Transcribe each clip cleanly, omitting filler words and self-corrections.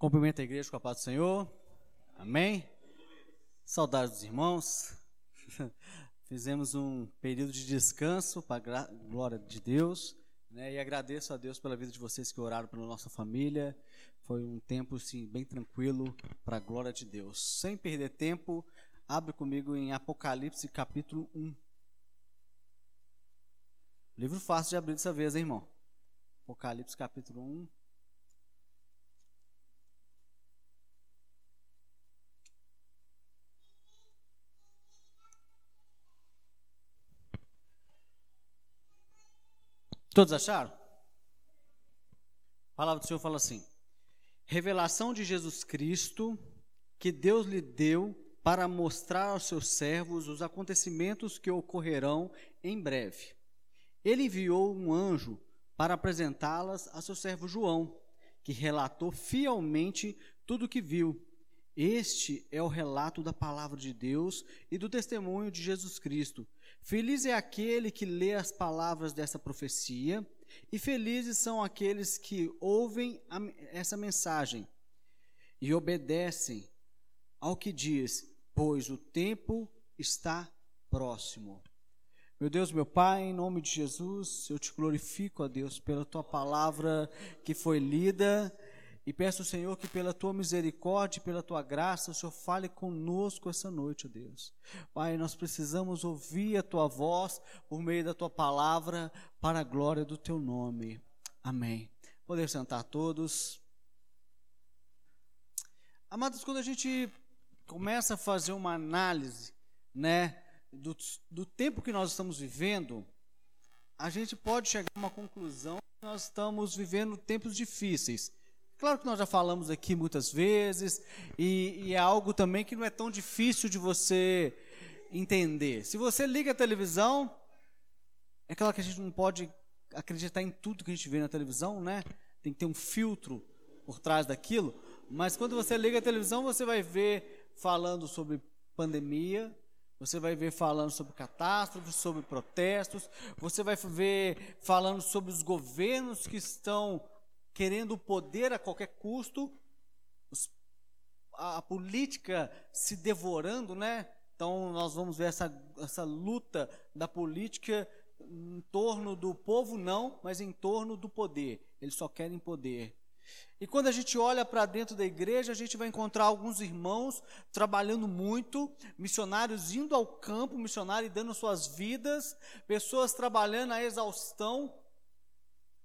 Cumprimento a igreja com a paz do Senhor. Amém? Saudades dos irmãos. Fizemos um período de descanso para a glória de Deus, né? E agradeço a Deus pela vida de vocês que oraram pela nossa família. Foi um tempo assim, bem tranquilo para a glória de Deus. Sem perder tempo, abre comigo em Apocalipse capítulo 1. Livro fácil de abrir dessa vez, hein, irmão? Apocalipse capítulo 1. Todos acharam? A palavra do Senhor fala assim: revelação de Jesus Cristo que Deus lhe deu para mostrar aos seus servos os acontecimentos que ocorrerão em breve. Ele enviou um anjo para apresentá-las a seu servo João, que relatou fielmente tudo o que viu. Este é o relato da palavra de Deus e do testemunho de Jesus Cristo. Feliz é aquele que lê as palavras dessa profecia, e felizes são aqueles que ouvem essa mensagem e obedecem ao que diz, pois o tempo está próximo. Meu Deus, meu Pai, em nome de Jesus, eu te glorifico, ó Deus, pela tua palavra que foi lida. E peço ao Senhor que pela Tua misericórdia e pela Tua graça, o Senhor fale conosco essa noite, ó Deus. Pai, nós precisamos ouvir a Tua voz por meio da Tua palavra para a glória do Teu nome. Amém. Poder sentar todos. Amados, quando a gente começa a fazer uma análise, né, do tempo que nós estamos vivendo, a gente pode chegar a uma conclusão que nós estamos vivendo tempos difíceis. Claro que nós já falamos aqui muitas vezes, e é algo também que não é tão difícil de você entender. Se você liga a televisão, é claro que a gente não pode acreditar em tudo que a gente vê na televisão, né? Tem que ter um filtro por trás daquilo, mas quando você liga a televisão, você vai ver falando sobre pandemia, você vai ver falando sobre catástrofes, sobre protestos, você vai ver falando sobre os governos que estão querendo o poder a qualquer custo, a política se devorando, né? Então nós vamos ver essa luta da política em torno do povo, não, mas em torno do poder. Eles só querem poder. E quando a gente olha para dentro da igreja, a gente vai encontrar alguns irmãos trabalhando muito, missionários indo ao campo, missionários dando suas vidas, pessoas trabalhando à exaustão.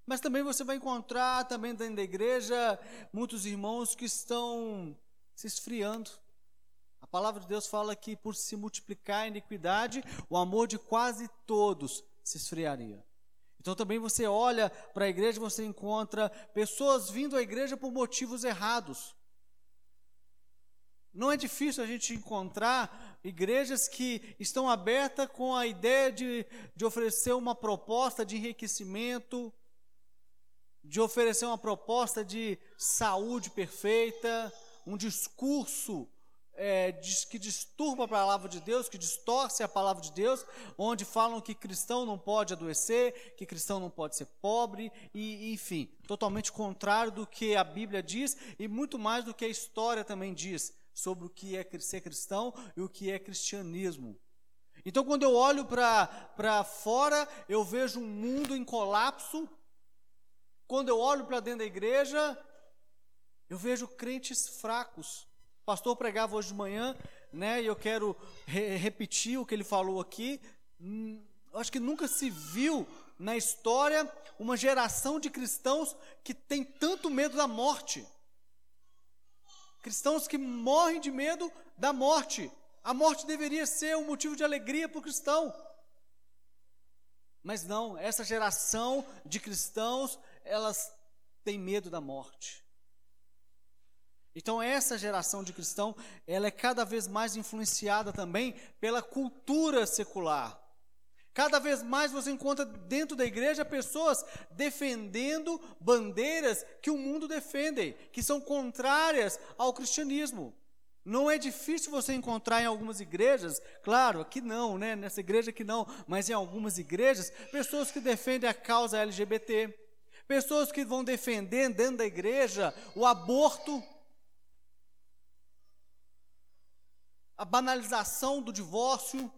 Mas também você vai encontrar, também dentro da igreja, muitos irmãos que estão se esfriando. A palavra de Deus fala que por se multiplicar a iniquidade, o amor de quase todos se esfriaria. Então também você olha para a igreja e você encontra pessoas vindo à igreja por motivos errados. Não é difícil a gente encontrar igrejas que estão abertas com a ideia de oferecer uma proposta de enriquecimento, de oferecer uma proposta de saúde perfeita, um discurso que disturba a palavra de Deus, que distorce a palavra de Deus, onde falam que cristão não pode adoecer, que cristão não pode ser pobre, e enfim, totalmente contrário do que a Bíblia diz e muito mais do que a história também diz sobre o que é ser cristão e o que é cristianismo. Então, quando eu olho para fora, eu vejo um mundo em colapso. Quando eu olho para dentro da igreja, eu vejo crentes fracos. O pastor pregava hoje de manhã, né, e eu quero repetir o que ele falou aqui. Acho que nunca se viu na história uma geração de cristãos que tem tanto medo da morte. Cristãos que morrem de medo da morte. A morte deveria ser um motivo de alegria para o cristão. Mas não, essa geração de cristãos, elas têm medo da morte. Então essa geração de cristão, ela é cada vez mais influenciada também pela cultura secular. Cada vez mais você encontra dentro da igreja pessoas defendendo bandeiras que o mundo defende, que são contrárias ao cristianismo. Não é difícil você encontrar em algumas igrejas, claro, aqui não, né? Nessa igreja aqui não, mas em algumas igrejas, pessoas que defendem a causa LGBT, pessoas que vão defender dentro da igreja o aborto, a banalização do divórcio,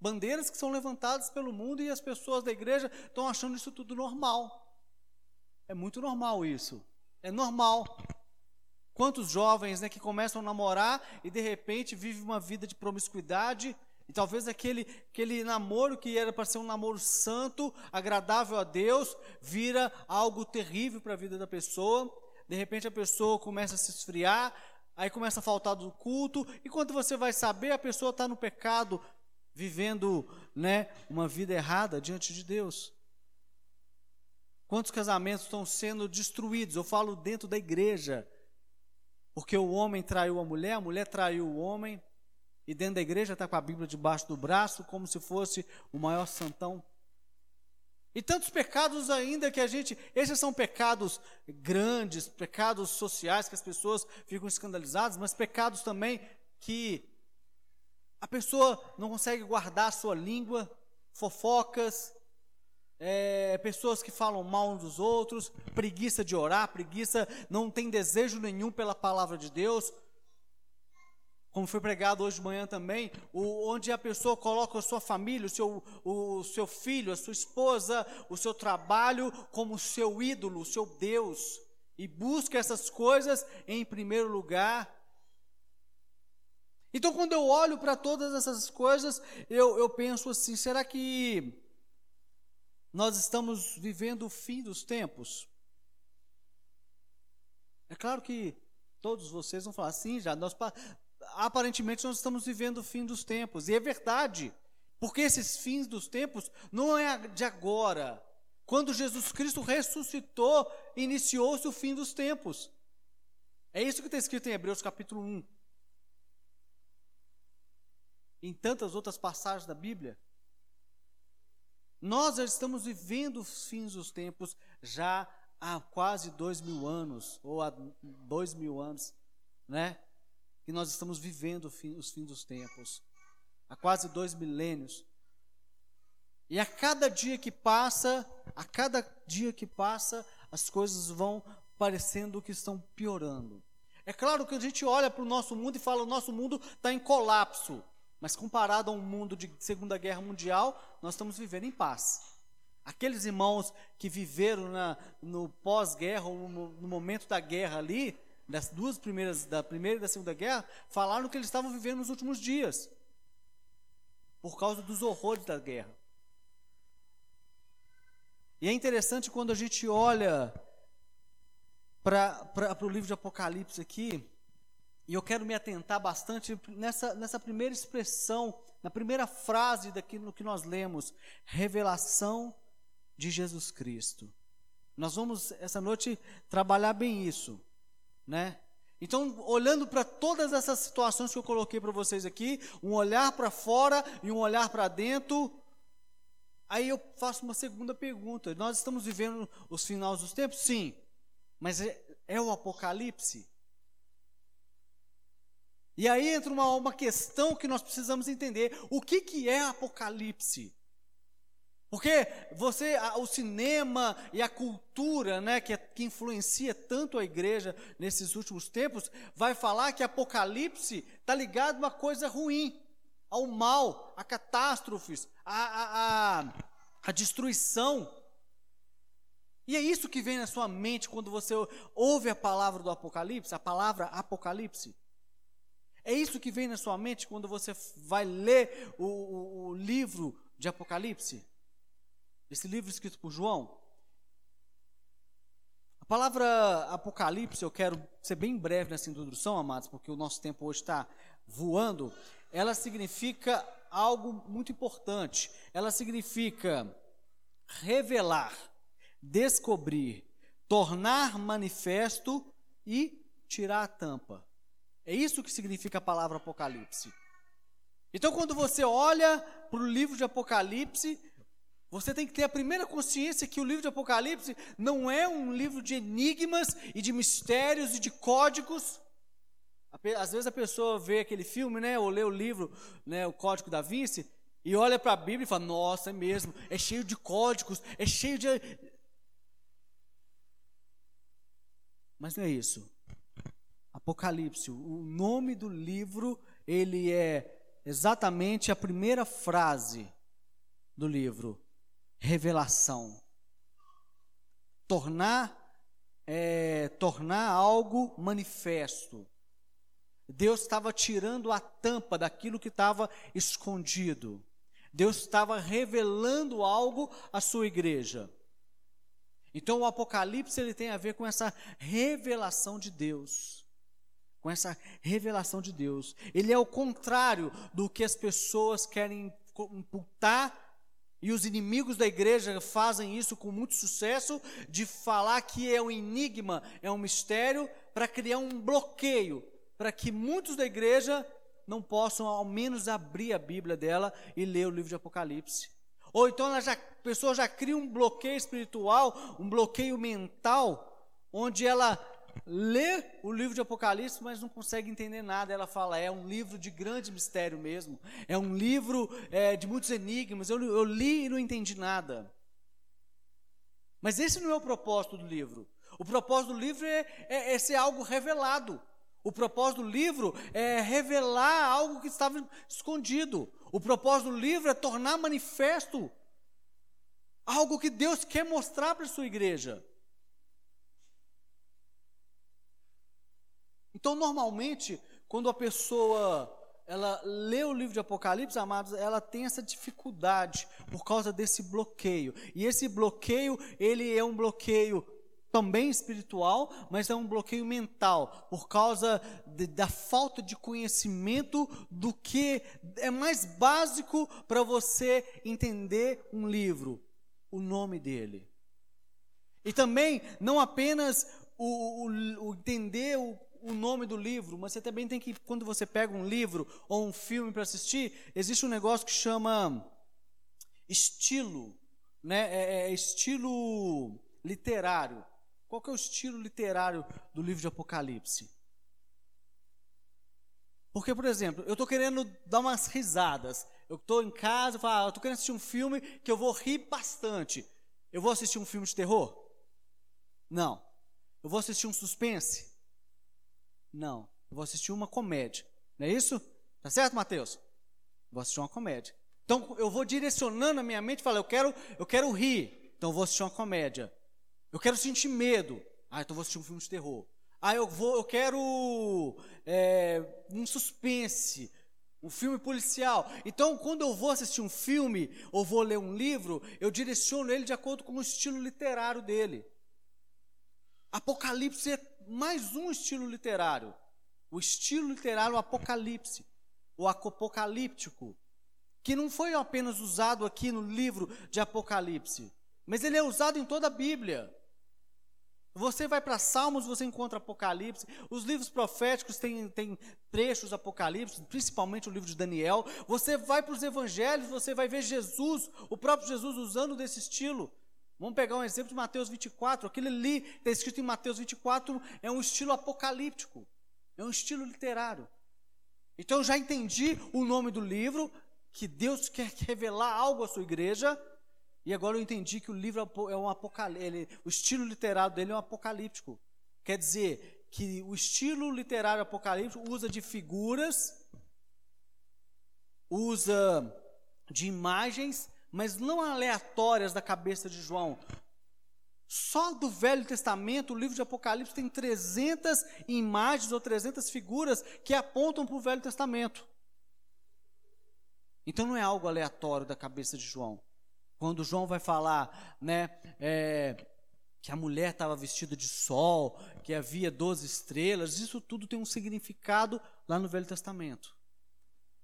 bandeiras que são levantadas pelo mundo, e as pessoas da igreja estão achando isso tudo normal. É muito normal isso. É normal. Quantos jovens, né, que começam a namorar e de repente vivem uma vida de promiscuidade, e talvez aquele namoro que era para ser um namoro santo, agradável a Deus, vira algo terrível para a vida da pessoa. De repente a pessoa começa a se esfriar, aí começa a faltar do culto, e quando você vai saber, a pessoa está no pecado, vivendo, né, uma vida errada diante de Deus. Quantos casamentos estão sendo destruídos? Eu falo dentro da igreja, porque o homem traiu a mulher traiu o homem, e dentro da igreja está com a Bíblia debaixo do braço, como se fosse o maior santão. E tantos pecados ainda que a gente... Esses são pecados grandes, pecados sociais que as pessoas ficam escandalizadas, mas pecados também que... A pessoa não consegue guardar a sua língua, fofocas, pessoas que falam mal uns dos outros, preguiça de orar, preguiça, não tem desejo nenhum pela palavra de Deus. Como foi pregado hoje de manhã também, onde a pessoa coloca a sua família, o seu filho, a sua esposa, o seu trabalho como seu ídolo, o seu Deus, e busca essas coisas em primeiro lugar. Então, quando eu olho para todas essas coisas, eu penso assim, será que nós estamos vivendo o fim dos tempos? É claro que todos vocês vão falar assim, já, aparentemente nós estamos vivendo o fim dos tempos, e é verdade, porque esses fins dos tempos não é de agora. Quando Jesus Cristo ressuscitou, iniciou-se o fim dos tempos. É isso que está escrito em Hebreus capítulo 1. Em tantas outras passagens da Bíblia, nós já estamos vivendo os fins dos tempos já há quase 2000 anos, ou há 2000 anos, né? Que nós estamos vivendo os fins dos tempos, há quase 2 milênios. E a cada dia que passa, as coisas vão parecendo que estão piorando. É claro que a gente olha para o nosso mundo e fala, o nosso mundo está em colapso. Mas comparado a um mundo de Segunda Guerra Mundial, nós estamos vivendo em paz. Aqueles irmãos que viveram no pós-guerra, ou no momento da guerra ali, das duas primeiras, da Primeira e da Segunda Guerra, falaram que eles estavam vivendo nos últimos dias, por causa dos horrores da guerra. E é interessante quando a gente olha para o livro de Apocalipse aqui, e eu quero me atentar bastante nessa primeira expressão, na primeira frase daquilo que nós lemos, revelação de Jesus Cristo. Nós vamos, essa noite, trabalhar bem isso, né? Então, olhando para todas essas situações que eu coloquei para vocês aqui, um olhar para fora e um olhar para dentro, aí eu faço uma segunda pergunta. Nós estamos vivendo os finais dos tempos? Sim. Mas é o Apocalipse? E aí entra uma questão que nós precisamos entender. O que é Apocalipse? Porque o cinema e a cultura, né, que influencia tanto a igreja nesses últimos tempos, vai falar que Apocalipse está ligado a uma coisa ruim, ao mal, a catástrofes, a destruição. E é isso que vem na sua mente quando você ouve a palavra do Apocalipse, a palavra Apocalipse. É isso que vem na sua mente quando você vai ler o livro de Apocalipse? Esse livro escrito por João? A palavra Apocalipse, eu quero ser bem breve nessa introdução, amados, porque o nosso tempo hoje está voando. Ela significa algo muito importante. Ela significa revelar, descobrir, tornar manifesto e tirar a tampa. É isso que significa a palavra Apocalipse. Então, quando você olha para o livro de Apocalipse, você tem que ter a primeira consciência que o livro de Apocalipse não é um livro de enigmas e de mistérios e de códigos. Às vezes a pessoa vê aquele filme, né, ou lê o livro, né, O Código da Vinci, e olha para a Bíblia e fala, nossa, é mesmo, é cheio de códigos, é cheio de... Mas não é isso. Apocalipse, o nome do livro, ele é exatamente a primeira frase do livro, revelação. Tornar algo manifesto. Deus estava tirando a tampa daquilo que estava escondido. Deus estava revelando algo à sua igreja. Então o Apocalipse, ele tem a ver com essa revelação de Deus. Com essa revelação de Deus. Ele é o contrário do que as pessoas querem imputar, e os inimigos da igreja fazem isso com muito sucesso, de falar que é um enigma, é um mistério, para criar um bloqueio, para que muitos da igreja não possam ao menos abrir a Bíblia dela e ler o livro de Apocalipse. Ou então a pessoa já cria um bloqueio espiritual, um bloqueio mental, onde ela lê o livro de Apocalipse, mas não consegue entender nada. Ela fala, é um livro de grande mistério mesmo, é um livro de muitos enigmas, eu li e não entendi nada. Mas esse não é o propósito do livro. O propósito do livro é ser algo revelado. O propósito do livro é revelar algo que estava escondido. O propósito do livro é tornar manifesto algo que Deus quer mostrar para a sua igreja. Então, normalmente, quando a pessoa ela lê o livro de Apocalipse, amados, ela tem essa dificuldade por causa desse bloqueio. E esse bloqueio, ele é um bloqueio também espiritual, mas é um bloqueio mental, por causa da falta de conhecimento do que é mais básico para você entender um livro, o nome dele. E também, não apenas o entender o nome do livro, mas você também tem que, quando você pega um livro ou um filme para assistir, existe um negócio que chama estilo, né? Estilo literário. Qual que é o estilo literário do livro de Apocalipse? Porque, por exemplo, eu estou querendo dar umas risadas, eu estou em casa e falo, eu estou querendo assistir um filme que eu vou rir bastante. Eu vou assistir um filme de terror? Não. Eu vou assistir um suspense? Não, eu vou assistir uma comédia. Não é isso? Tá certo, Mateus? Vou assistir uma comédia. Então eu vou direcionando a minha mente e falo, eu quero rir, então eu vou assistir uma comédia. Eu quero sentir medo, então eu vou assistir um filme de terror. Eu quero um suspense, um filme policial. Então quando eu vou assistir um filme ou vou ler um livro, eu direciono ele de acordo com o estilo literário dele. Apocalipse é mais um estilo literário. O estilo literário Apocalipse, o apocalíptico, que não foi apenas usado aqui no livro de Apocalipse, mas ele é usado em toda a Bíblia. Você vai para Salmos, você encontra Apocalipse. Os livros proféticos têm trechos Apocalipse, principalmente o livro de Daniel. Você vai para os evangelhos, você vai ver Jesus, o próprio Jesus, usando desse estilo. Vamos pegar um exemplo de Mateus 24. Aquele ali que está escrito em Mateus 24 é um estilo apocalíptico, é um estilo literário. Então eu já entendi o nome do livro, que Deus quer revelar algo à sua igreja, e agora eu entendi que o livro é um apocalíptico, o estilo literário dele é um apocalíptico. Quer dizer que o estilo literário apocalíptico usa de figuras, usa de imagens, mas não aleatórias da cabeça de João. Só do Velho Testamento, o livro de Apocalipse tem 300 imagens ou 300 figuras que apontam para o Velho Testamento. Então não é algo aleatório da cabeça de João. Quando João vai falar, que a mulher estava vestida de sol, que havia 12 estrelas, isso tudo tem um significado lá no Velho Testamento.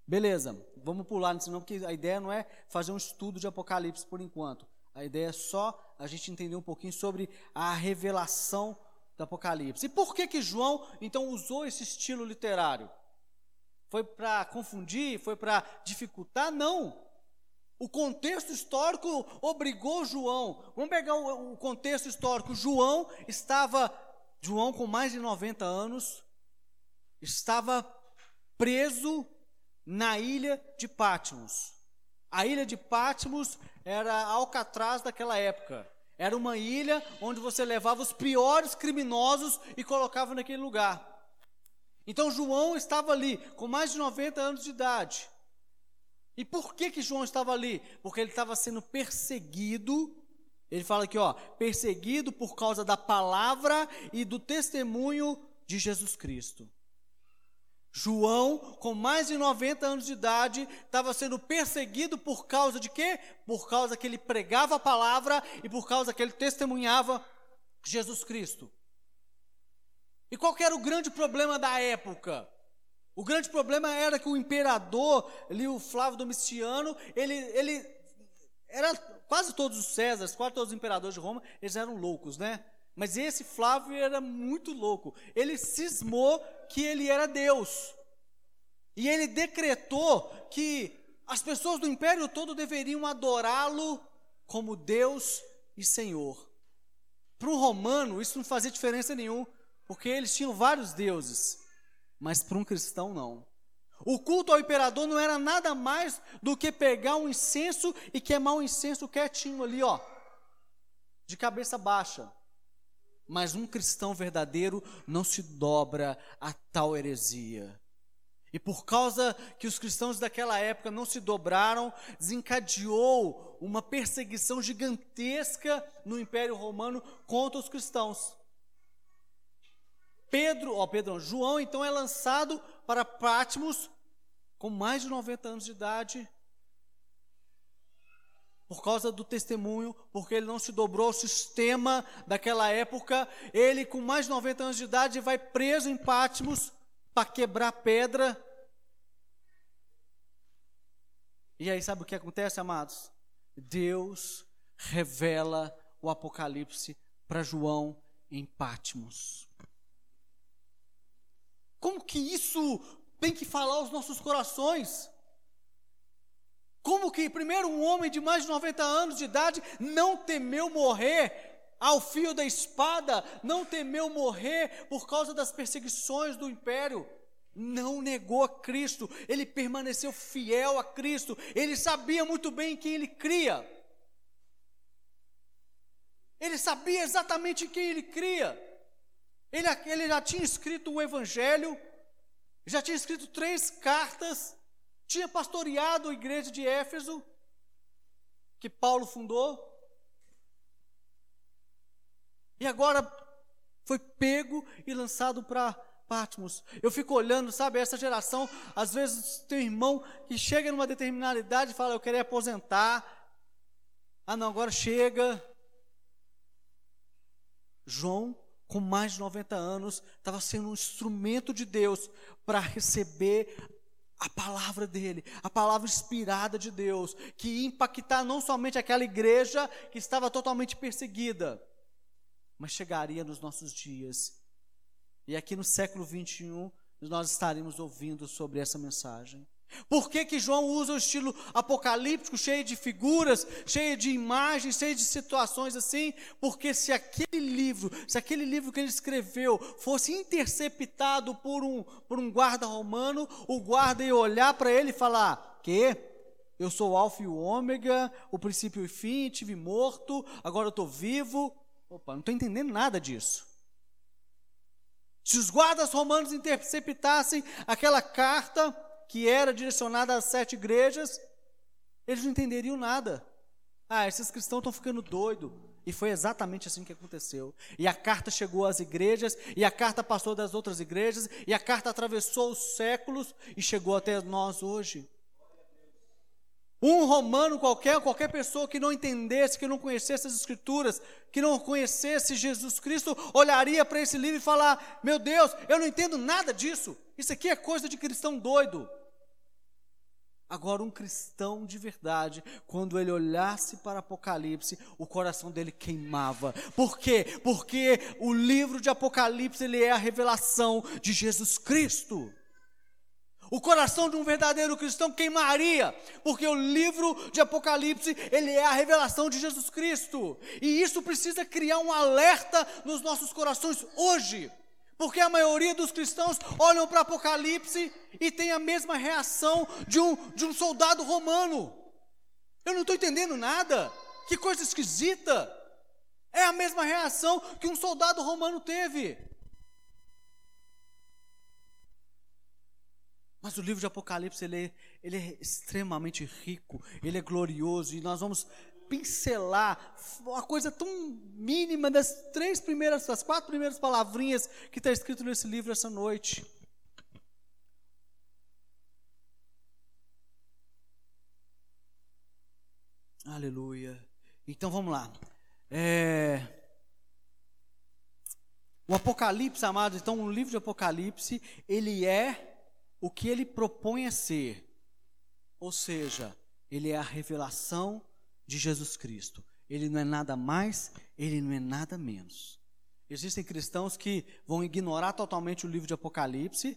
Beleza, vamos pular, senão, porque a ideia não é fazer um estudo de Apocalipse por enquanto. A ideia é só a gente entender um pouquinho sobre a revelação do Apocalipse. E por que João, então, usou esse estilo literário? Foi para confundir? Foi para dificultar? Não. O contexto histórico obrigou João. Vamos pegar o contexto histórico. João, com mais de 90 anos, estava preso na ilha de Patmos. A ilha de Patmos era a Alcatraz daquela época. Era uma ilha onde você levava os piores criminosos e colocava naquele lugar. Então João estava ali com mais de 90 anos de idade. E por que que João estava ali? Porque ele estava sendo perseguido. Ele fala aqui, ó, perseguido por causa da palavra e do testemunho de Jesus Cristo. João, com mais de 90 anos de idade, estava sendo perseguido por causa de quê? Por causa que ele pregava a palavra e por causa que ele testemunhava Jesus Cristo. E qual que era o grande problema da época? O grande problema era que o imperador, ali o Flávio Domiciano, ele era quase todos os Césares, quase todos os imperadores de Roma, eles eram loucos, né? Mas esse Flávio era muito louco. Ele cismou que ele era Deus. E ele decretou que as pessoas do império todo deveriam adorá-lo como Deus e Senhor. Para um romano, isso não fazia diferença nenhuma, porque eles tinham vários deuses. Mas para um cristão, não. O culto ao imperador não era nada mais do que pegar um incenso e queimar um incenso quietinho ali, ó, de cabeça baixa. Mas um cristão verdadeiro não se dobra a tal heresia. E por causa que os cristãos daquela época não se dobraram, desencadeou uma perseguição gigantesca no Império Romano contra os cristãos. João então é lançado para Patmos com mais de 90 anos de idade por causa do testemunho, porque ele não se dobrou ao sistema daquela época. Ele, com mais de 90 anos de idade, vai preso em Patmos para quebrar pedra. E aí, sabe o que acontece, amados? Deus revela o Apocalipse para João em Patmos. Como que isso tem que falar aos nossos corações? Como que, primeiro, um homem de mais de 90 anos de idade não temeu morrer ao fio da espada, não temeu morrer por causa das perseguições do império, não negou a Cristo, ele permaneceu fiel a Cristo, ele sabia muito bem em quem ele cria. Ele sabia exatamente em quem ele cria. Ele já tinha escrito o Evangelho, já tinha escrito 3 cartas, tinha pastoreado a igreja de Éfeso, que Paulo fundou, e agora foi pego e lançado para Patmos. Eu fico olhando, sabe, essa geração, às vezes tem um irmão que chega numa determinada idade e fala, eu quero aposentar, ah não, agora chega. João, com mais de 90 anos, estava sendo um instrumento de Deus para receber a palavra dele, a palavra inspirada de Deus, que ia impactar não somente aquela igreja que estava totalmente perseguida, mas chegaria nos nossos dias. E aqui no século 21, nós estaremos ouvindo sobre essa mensagem. Por que que João usa o estilo apocalíptico, cheio de figuras, cheio de imagens, cheio de situações assim? Porque se aquele livro que ele escreveu fosse interceptado por um guarda romano, o guarda ia olhar para ele e falar, que eu sou o alfa e o ômega, o princípio e o fim, estive morto, agora eu estou vivo. Opa, não estou entendendo nada disso. Se os guardas romanos interceptassem aquela carta, que era direcionada às 7 igrejas, eles não entenderiam nada. Ah, esses cristãos estão ficando doidos. E foi exatamente assim que aconteceu. E a carta chegou às igrejas, e a carta passou das outras igrejas, e a carta atravessou os séculos e chegou até nós hoje. Um romano qualquer pessoa que não entendesse, que não conhecesse as escrituras, que não conhecesse Jesus Cristo, olharia para esse livro e falar, meu Deus, eu não entendo nada disso. Isso aqui é coisa de cristão doido. Agora, um cristão de verdade, quando ele olhasse para Apocalipse, o coração dele queimava. Por quê? Porque o livro de Apocalipse, ele é a revelação de Jesus Cristo. O coração de um verdadeiro cristão queimaria, porque o livro de Apocalipse, ele é a revelação de Jesus Cristo. E isso precisa criar um alerta nos nossos corações hoje. Porque a maioria dos cristãos olham para Apocalipse e tem a mesma reação de um soldado romano. Eu não estou entendendo nada. Que coisa esquisita. É a mesma reação que um soldado romano teve. Mas o livro de Apocalipse, ele é extremamente rico, ele é glorioso, e nós vamos pincelar uma coisa tão mínima das quatro primeiras palavrinhas que está escrito nesse livro essa noite. Aleluia. Então vamos lá. O Apocalipse, amados, então o livro de Apocalipse, ele é o que ele propõe a ser, ou seja, ele é a revelação de Jesus Cristo. Ele não é nada mais, ele não é nada menos. Existem cristãos que vão ignorar totalmente o livro de Apocalipse,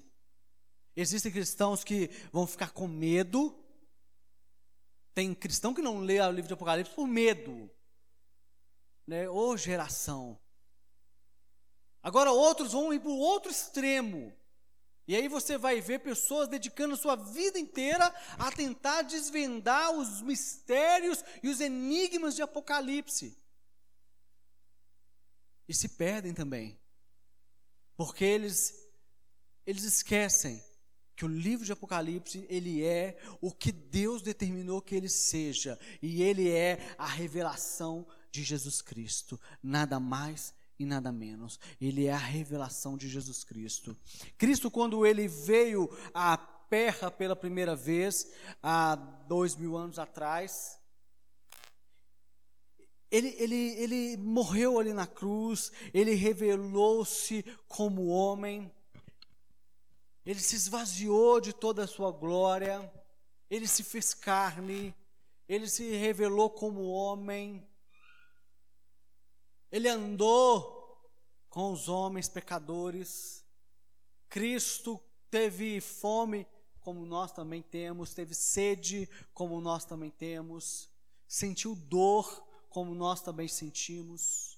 existem cristãos que vão ficar com medo, tem cristão que não lê o livro de Apocalipse por medo, né? Ô geração. Agora outros vão ir para o outro extremo. E aí você vai ver pessoas dedicando sua vida inteira a tentar desvendar os mistérios e os enigmas de Apocalipse. E se perdem também. Porque eles esquecem que o livro de Apocalipse, ele é o que Deus determinou que ele seja. E ele é a revelação de Jesus Cristo. Nada mais e nada menos. Ele é a revelação de Jesus Cristo. Cristo, quando ele veio à terra pela primeira vez, há 2000 anos atrás, ele morreu ali na cruz, ele revelou-se como homem, ele se esvaziou de toda a sua glória, ele se fez carne, ele se revelou como homem. Ele andou com os homens pecadores. Cristo teve fome, como nós também temos. Teve sede, como nós também temos. Sentiu dor, como nós também sentimos.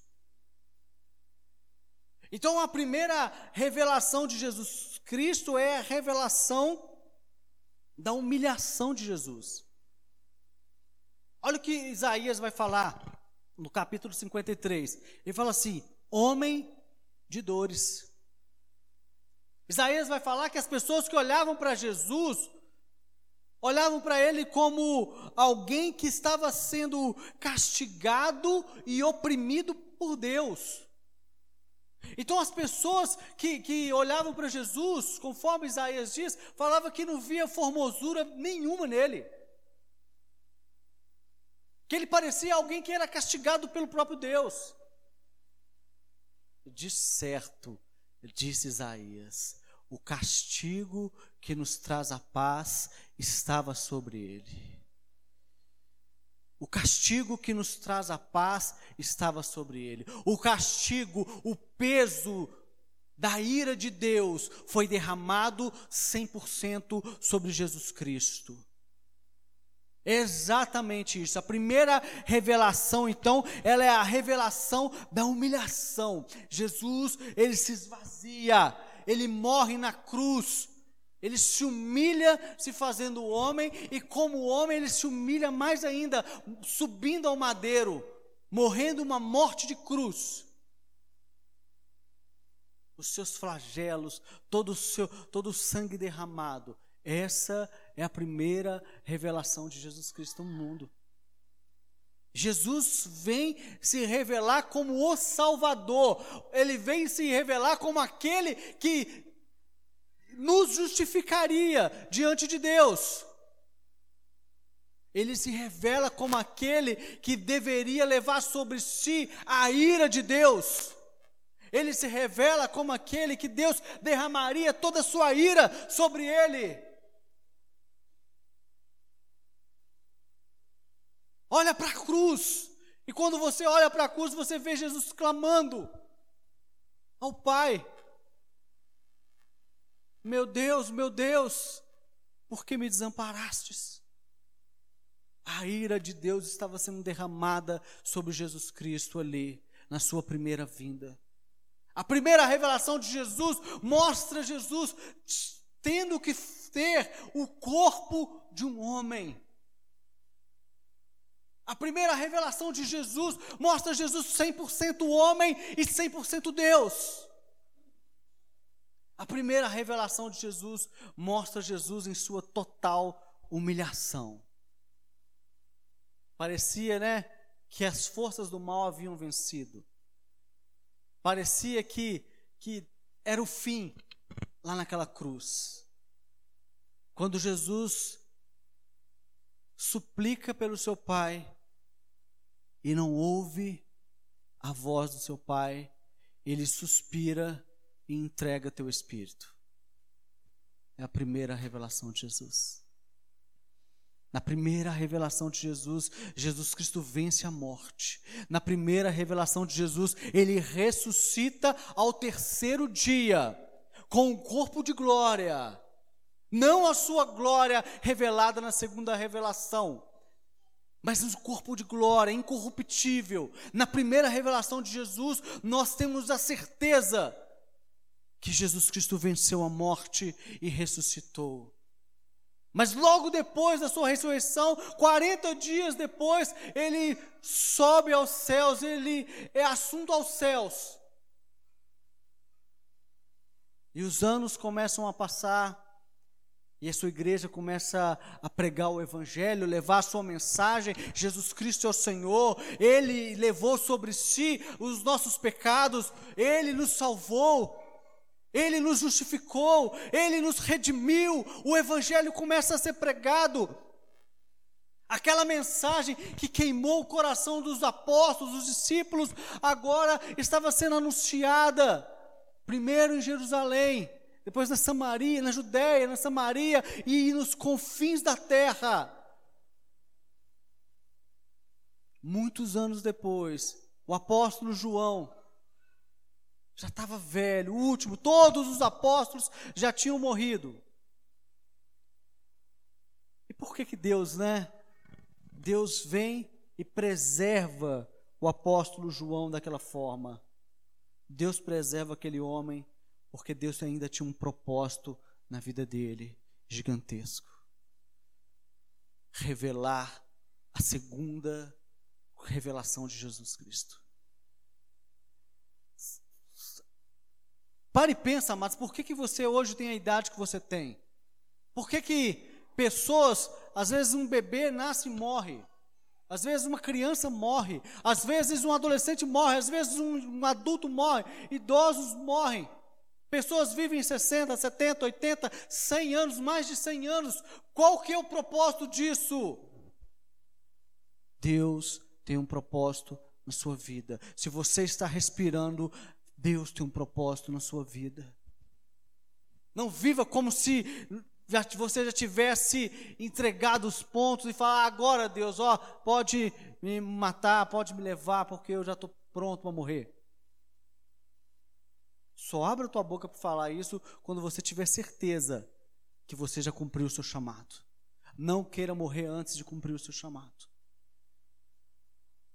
Então, a primeira revelação de Jesus Cristo é a revelação da humilhação de Jesus. Olha o que Isaías vai falar. No capítulo 53, ele fala assim: homem de dores. Isaías vai falar que as pessoas que olhavam para Jesus, olhavam para ele como alguém que estava sendo castigado e oprimido por Deus. Então as pessoas que olhavam para Jesus, conforme Isaías diz, falavam que não via formosura nenhuma nele, que ele parecia alguém que era castigado pelo próprio Deus. De certo, disse Isaías, o castigo que nos traz a paz estava sobre ele. O castigo que nos traz a paz estava sobre ele. O castigo, o peso da ira de Deus foi derramado 100% sobre Jesus Cristo. Exatamente isso. A primeira revelação, então, ela é a revelação da humilhação. Jesus, ele se esvazia, ele morre na cruz, ele se humilha se fazendo homem, e como homem ele se humilha mais ainda, subindo ao madeiro, morrendo uma morte de cruz. Os seus flagelos, todo o sangue derramado. Essa é a primeira revelação de Jesus Cristo no mundo. Jesus vem se revelar como o Salvador. Ele vem se revelar como aquele que nos justificaria diante de Deus. Ele se revela como aquele que deveria levar sobre si a ira de Deus. Ele se revela como aquele que Deus derramaria toda a sua ira sobre ele. Olha para a cruz, e quando você olha para a cruz, você vê Jesus clamando ao Pai: meu Deus, por que me desamparastes? A ira de Deus estava sendo derramada sobre Jesus Cristo ali, na sua primeira vinda. A primeira revelação de Jesus mostra Jesus tendo que ter o corpo de um homem. A primeira revelação de Jesus mostra Jesus 100% homem e 100% Deus. A A primeira revelação de Jesus mostra Jesus em sua total humilhação. Parecia, né, que as forças do mal haviam vencido. Parecia que era o fim lá naquela cruz. Quando Jesus suplica pelo seu Pai e não ouve a voz do seu Pai, ele suspira e entrega teu espírito. É a primeira revelação de Jesus. Na primeira revelação de Jesus, Jesus Cristo vence a morte. Na primeira revelação de Jesus, ele ressuscita ao terceiro dia com um corpo de glória. Não a sua glória revelada na segunda revelação, mas um corpo de glória incorruptível. Na primeira revelação de Jesus, nós temos a certeza que Jesus Cristo venceu a morte e ressuscitou. Mas logo depois da sua ressurreição, 40 dias depois, ele sobe aos céus, ele é assunto aos céus. E os anos começam a passar, e a sua igreja começa a pregar o evangelho, levar a sua mensagem. Jesus Cristo é o Senhor, ele levou sobre si os nossos pecados, ele nos salvou, ele nos justificou, ele nos redimiu. O evangelho começa a ser pregado. Aquela mensagem que queimou o coração dos apóstolos, dos discípulos, agora estava sendo anunciada, primeiro em Jerusalém, depois na Samaria, na Judeia, na Samaria e nos confins da terra. Muitos anos depois, o apóstolo João já estava velho, o último, todos os apóstolos já tinham morrido. E por que Deus, né? Deus vem e preserva o apóstolo João daquela forma. Deus preserva aquele homem porque Deus ainda tinha um propósito na vida dele, gigantesco. Revelar a segunda revelação de Jesus Cristo. Pare e pensa, amados, por que você hoje tem a idade que você tem? Por que pessoas, às vezes um bebê nasce e morre? Às vezes uma criança morre? Às vezes um adolescente morre? Às vezes um adulto morre? Idosos morrem? Pessoas vivem 60, 70, 80, 100 anos, mais de 100 anos. Qual que é o propósito disso? Deus tem um propósito na sua vida. Se você está respirando, Deus tem um propósito na sua vida. Não viva como se você já tivesse entregado os pontos e falar: agora, Deus, ó, pode me matar, pode me levar, porque eu já estou pronto para morrer. Só abra a tua boca para falar isso quando você tiver certeza que você já cumpriu o seu chamado. Não queira morrer antes de cumprir o seu chamado.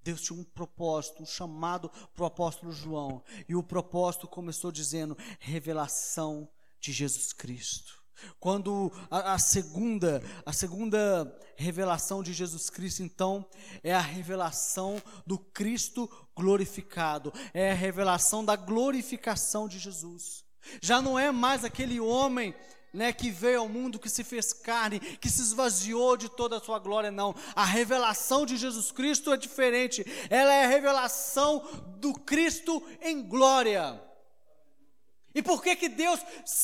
Deus tinha um propósito, um chamado para o apóstolo João. E o propósito começou dizendo: revelação de Jesus Cristo. Quando a segunda revelação de Jesus Cristo, então, é a revelação do Cristo glorificado, é a revelação da glorificação de Jesus. Já não é mais aquele homem, né, que veio ao mundo, que se fez carne, que se esvaziou de toda a sua glória, não. A revelação de Jesus Cristo é diferente, ela é a revelação do Cristo em glória. E por que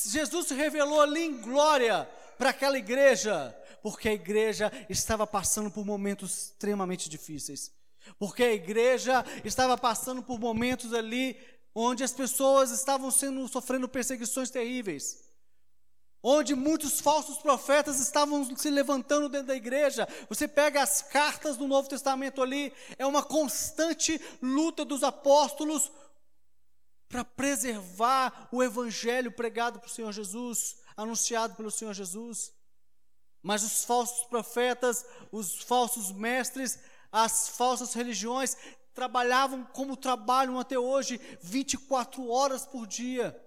Jesus se revelou ali em glória para aquela igreja? Porque a igreja estava passando por momentos extremamente difíceis. Porque a igreja estava passando por momentos ali onde as pessoas estavam sofrendo perseguições terríveis. Onde muitos falsos profetas estavam se levantando dentro da igreja. Você pega as cartas do Novo Testamento ali, é uma constante luta dos apóstolos para preservar o evangelho pregado pelo Senhor Jesus, anunciado pelo Senhor Jesus. Mas os falsos profetas, os falsos mestres, as falsas religiões trabalhavam como trabalham até hoje, 24 horas por dia.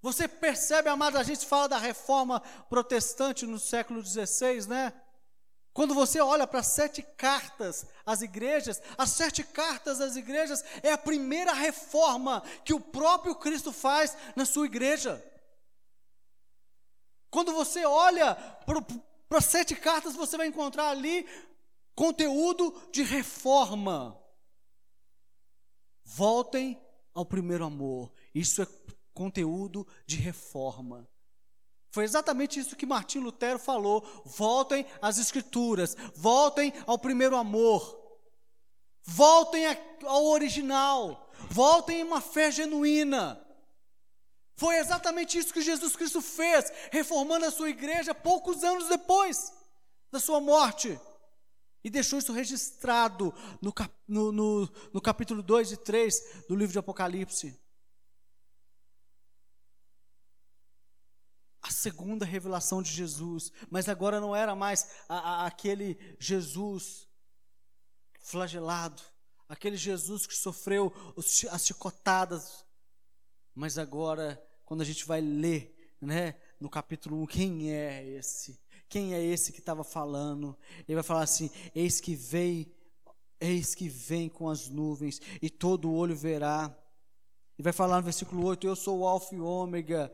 Você percebe, amado, a gente fala da reforma protestante no século XVI, né? Quando você olha para as 7 cartas às igrejas, as 7 cartas às igrejas é a primeira reforma que o próprio Cristo faz na sua igreja. Quando você olha para as 7 cartas, você vai encontrar ali conteúdo de reforma. Voltem ao primeiro amor. Isso é conteúdo de reforma. Foi exatamente isso que Martim Lutero falou. Voltem às Escrituras, voltem ao primeiro amor, voltem ao original, voltem a uma fé genuína. Foi exatamente isso que Jesus Cristo fez, reformando a sua igreja poucos anos depois da sua morte. E deixou isso registrado no capítulo 2 e 3 do livro de Apocalipse. A segunda revelação de Jesus, mas agora não era mais aquele Jesus flagelado, aquele Jesus que sofreu as chicotadas, mas agora, quando a gente vai ler, né, no capítulo 1, quem é esse? Quem é esse que estava falando? Ele vai falar assim: eis que vem com as nuvens, e todo o olho verá. E vai falar no versículo 8, eu sou o Alfa e o Ômega,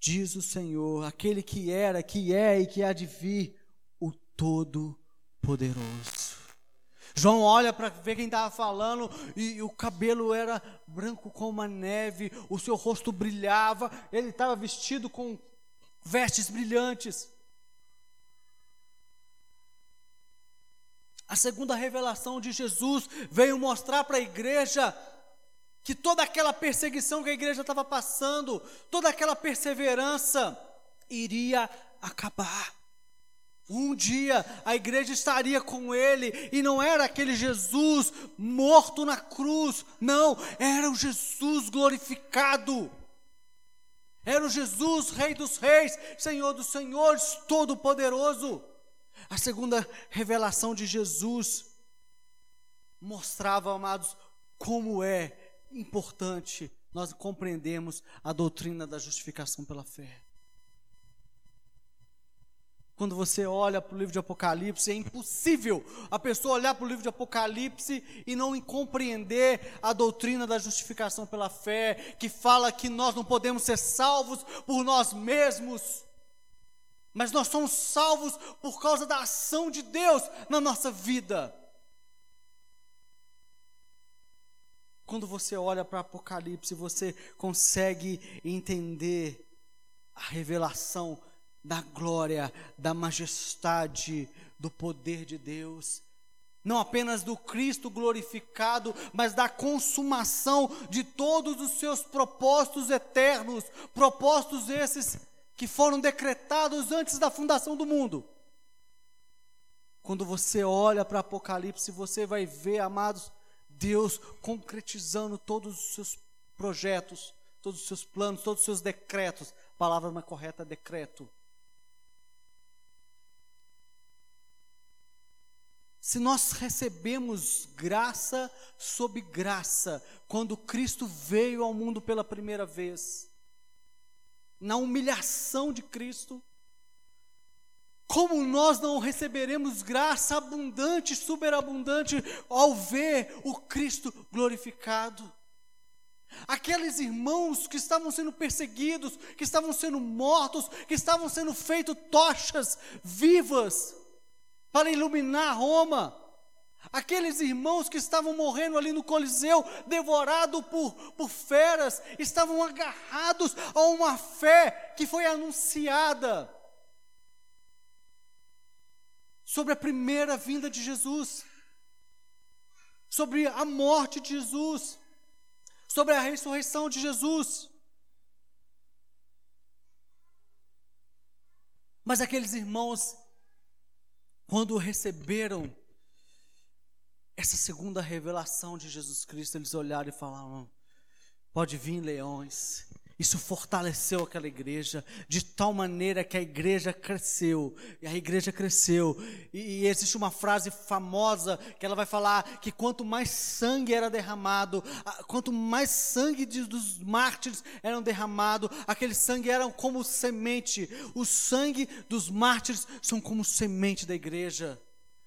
diz o Senhor, aquele que era, que é e que há de vir, o Todo-Poderoso. João olha para ver quem estava falando, e o cabelo era branco como a neve, o seu rosto brilhava, ele estava vestido com vestes brilhantes. A segunda revelação de Jesus veio mostrar para a igreja que toda aquela perseguição que a igreja estava passando, toda aquela perseverança iria acabar. Um dia a igreja estaria com ele, e não era aquele Jesus morto na cruz, não, era o Jesus glorificado. Era o Jesus, Rei dos Reis, Senhor dos Senhores, Todo-Poderoso. A segunda revelação de Jesus mostrava, amados, como é importante nós compreendermos a doutrina da justificação pela fé. Quando você olha para o livro de Apocalipse, é impossível a pessoa olhar para o livro de Apocalipse e não compreender a doutrina da justificação pela fé, que fala que nós não podemos ser salvos por nós mesmos, mas nós somos salvos por causa da ação de Deus na nossa vida. Quando você olha para Apocalipse, você consegue entender a revelação da glória, da majestade, do poder de Deus. Não apenas do Cristo glorificado, mas da consumação de todos os seus propósitos eternos. Propósitos esses que foram decretados antes da fundação do mundo. Quando você olha para Apocalipse, você vai ver, amados, Deus concretizando todos os seus projetos, todos os seus planos, todos os seus decretos. A palavra mais correta é decreto. Se nós recebemos graça sob graça, quando Cristo veio ao mundo pela primeira vez, na humilhação de Cristo, como nós não receberemos graça abundante, superabundante, ao ver o Cristo glorificado? Aqueles irmãos que estavam sendo perseguidos, que estavam sendo mortos, que estavam sendo feitos tochas vivas para iluminar Roma. Aqueles irmãos que estavam morrendo ali no Coliseu, devorados por feras, estavam agarrados a uma fé que foi anunciada sobre a primeira vinda de Jesus, sobre a morte de Jesus, sobre a ressurreição de Jesus. Mas aqueles irmãos, quando receberam essa segunda revelação de Jesus Cristo, eles olharam e falaram: pode vir leões, Isso fortaleceu aquela igreja, de tal maneira que a igreja cresceu, e existe uma frase famosa que ela vai falar que quanto mais sangue era derramado, quanto mais sangue dos mártires eram derramado, aquele sangue era como semente. O sangue dos mártires são como semente da igreja.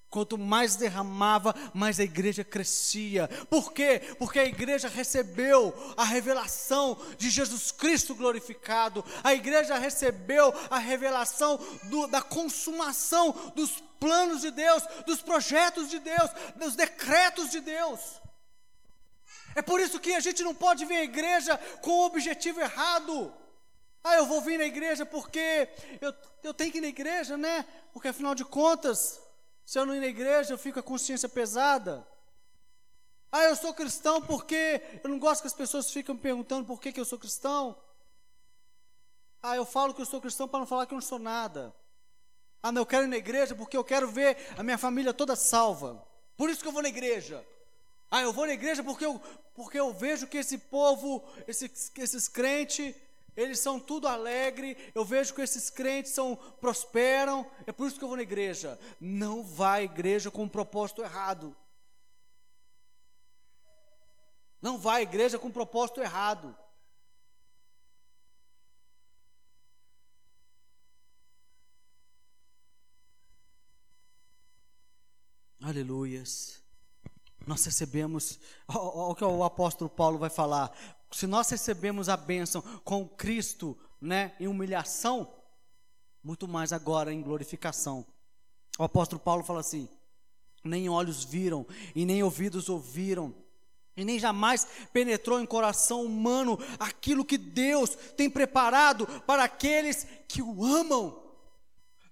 Quanto mais derramava, mais a igreja crescia. Por quê? Porque a igreja recebeu a revelação de Jesus Cristo glorificado. A igreja recebeu a revelação da consumação dos planos de Deus, dos projetos de Deus, dos decretos de Deus. É por isso que a gente não pode vir à igreja com o objetivo errado. Ah, eu vou vir na igreja porque eu tenho que ir na igreja, né? Porque afinal de contas, se eu não ir na igreja, eu fico com a consciência pesada. Ah, eu sou cristão porque eu não gosto que as pessoas fiquem me perguntando por que eu sou cristão. Ah, eu falo que eu sou cristão para não falar que eu não sou nada. Ah, não, eu quero ir na igreja porque eu quero ver a minha família toda salva. Por isso que eu vou na igreja. Ah, eu vou na igreja porque eu vejo que esse povo, esses crentes, eles são tudo alegre, eu vejo que esses crentes prosperam, é por isso que eu vou na igreja. Não vá à igreja com um propósito errado. Não vá à igreja com um propósito errado. Aleluias. Nós recebemos, olha o que o apóstolo Paulo vai falar. Se nós recebemos a bênção com Cristo, né, em humilhação, muito mais agora em glorificação. O apóstolo Paulo fala assim: nem olhos viram, e nem ouvidos ouviram, e nem jamais penetrou em coração humano aquilo que Deus tem preparado para aqueles que o amam.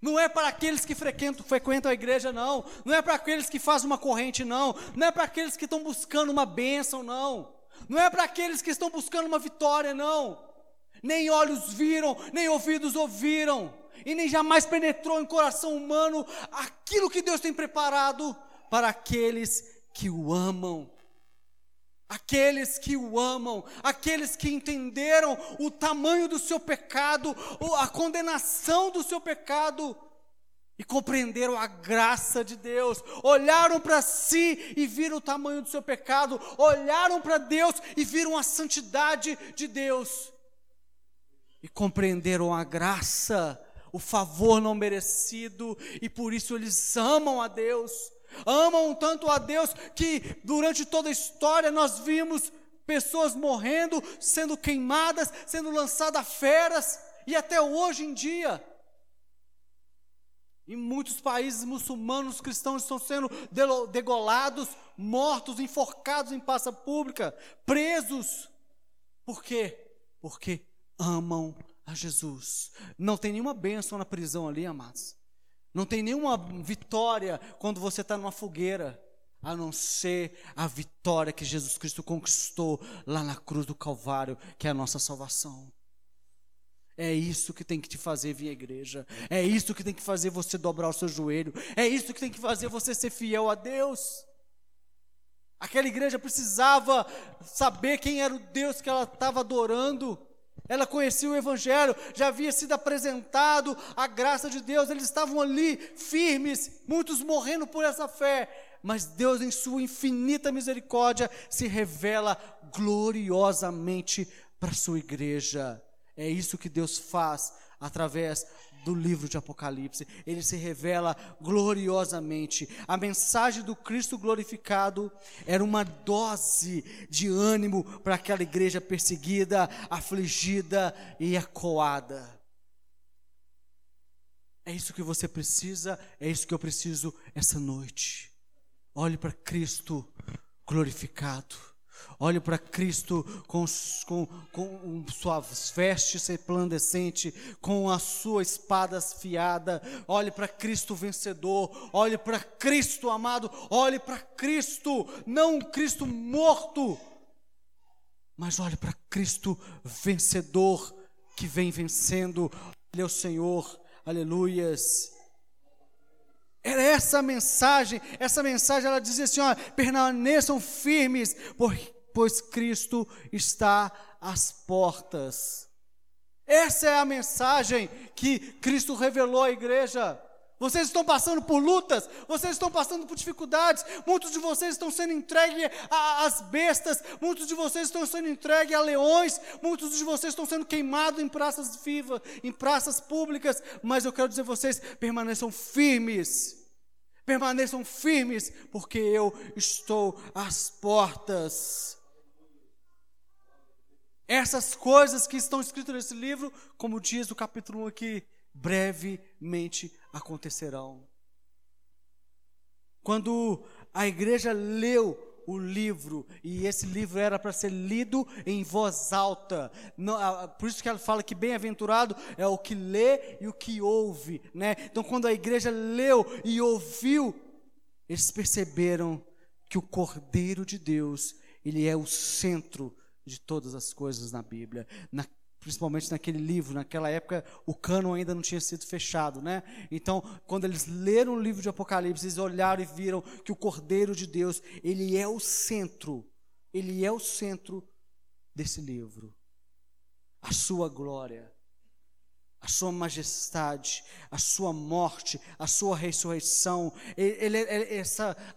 Não é para aqueles que frequentam a igreja, não. Não é para aqueles que fazem uma corrente, não. Não é para aqueles que estão buscando uma bênção, não. Não é para aqueles que estão buscando uma vitória, não. Nem olhos viram, nem ouvidos ouviram, e nem jamais penetrou em coração humano aquilo que Deus tem preparado para aqueles que o amam. Aqueles que o amam, aqueles que entenderam o tamanho do seu pecado, a condenação do seu pecado, e compreenderam a graça de Deus, olharam para si e viram o tamanho do seu pecado, olharam para Deus e viram a santidade de Deus, e compreenderam a graça, o favor não merecido, e por isso eles amam a Deus, amam tanto a Deus que durante toda a história nós vimos pessoas morrendo, sendo queimadas, sendo lançadas a feras, e até hoje em dia, em muitos países muçulmanos, os cristãos estão sendo degolados, mortos, enforcados em praça pública, presos. Por quê? Porque amam a Jesus. Não tem nenhuma bênção na prisão ali, amados. Não tem nenhuma vitória quando você está numa fogueira, a não ser a vitória que Jesus Cristo conquistou lá na cruz do Calvário, que é a nossa salvação. É isso que tem que te fazer vir à igreja. É isso que tem que fazer você dobrar o seu joelho. É isso que tem que fazer você ser fiel a Deus. Aquela igreja precisava saber quem era o Deus que ela estava adorando. Ela conhecia o Evangelho, já havia sido apresentado a graça de Deus. Eles estavam ali firmes, muitos morrendo por essa fé. Mas Deus, em sua infinita misericórdia, se revela gloriosamente para a sua igreja. É isso que Deus faz através do livro de Apocalipse. Ele se revela gloriosamente. A mensagem do Cristo glorificado era uma dose de ânimo para aquela igreja perseguida, afligida e acuada. É isso que você precisa, é isso que eu preciso essa noite. Olhe para Cristo glorificado. Olhe para Cristo com suas vestes resplandecentes, com a sua espada afiada. Olhe para Cristo vencedor. Olhe para Cristo amado. Olhe para Cristo, não um Cristo morto, mas olhe para Cristo vencedor que vem vencendo. Ele é o Senhor. Aleluias. Era essa mensagem ela dizia assim, ó, permaneçam firmes, pois Cristo está às portas. Essa é a mensagem que Cristo revelou à igreja. Vocês estão passando por lutas, vocês estão passando por dificuldades, muitos de vocês estão sendo entregues às bestas, muitos de vocês estão sendo entregues a leões, muitos de vocês estão sendo queimados em praças vivas, em praças públicas, mas eu quero dizer a vocês, permaneçam firmes, porque eu estou às portas. Essas coisas que estão escritas nesse livro, como diz o capítulo 1 aqui, brevemente acontecerão. Quando a igreja leu o livro, e esse livro era para ser lido em voz alta, por isso que ela fala que bem-aventurado é o que lê e o que ouve, né? Então quando a igreja leu e ouviu, eles perceberam que o Cordeiro de Deus, ele é o centro de todas as coisas na Bíblia, principalmente naquele livro. Naquela época o cânon ainda não tinha sido fechado, né? Então quando eles leram o livro de Apocalipse, eles olharam e viram que o Cordeiro de Deus, ele é o centro desse livro. A sua glória, a sua majestade, a sua morte, a sua ressurreição,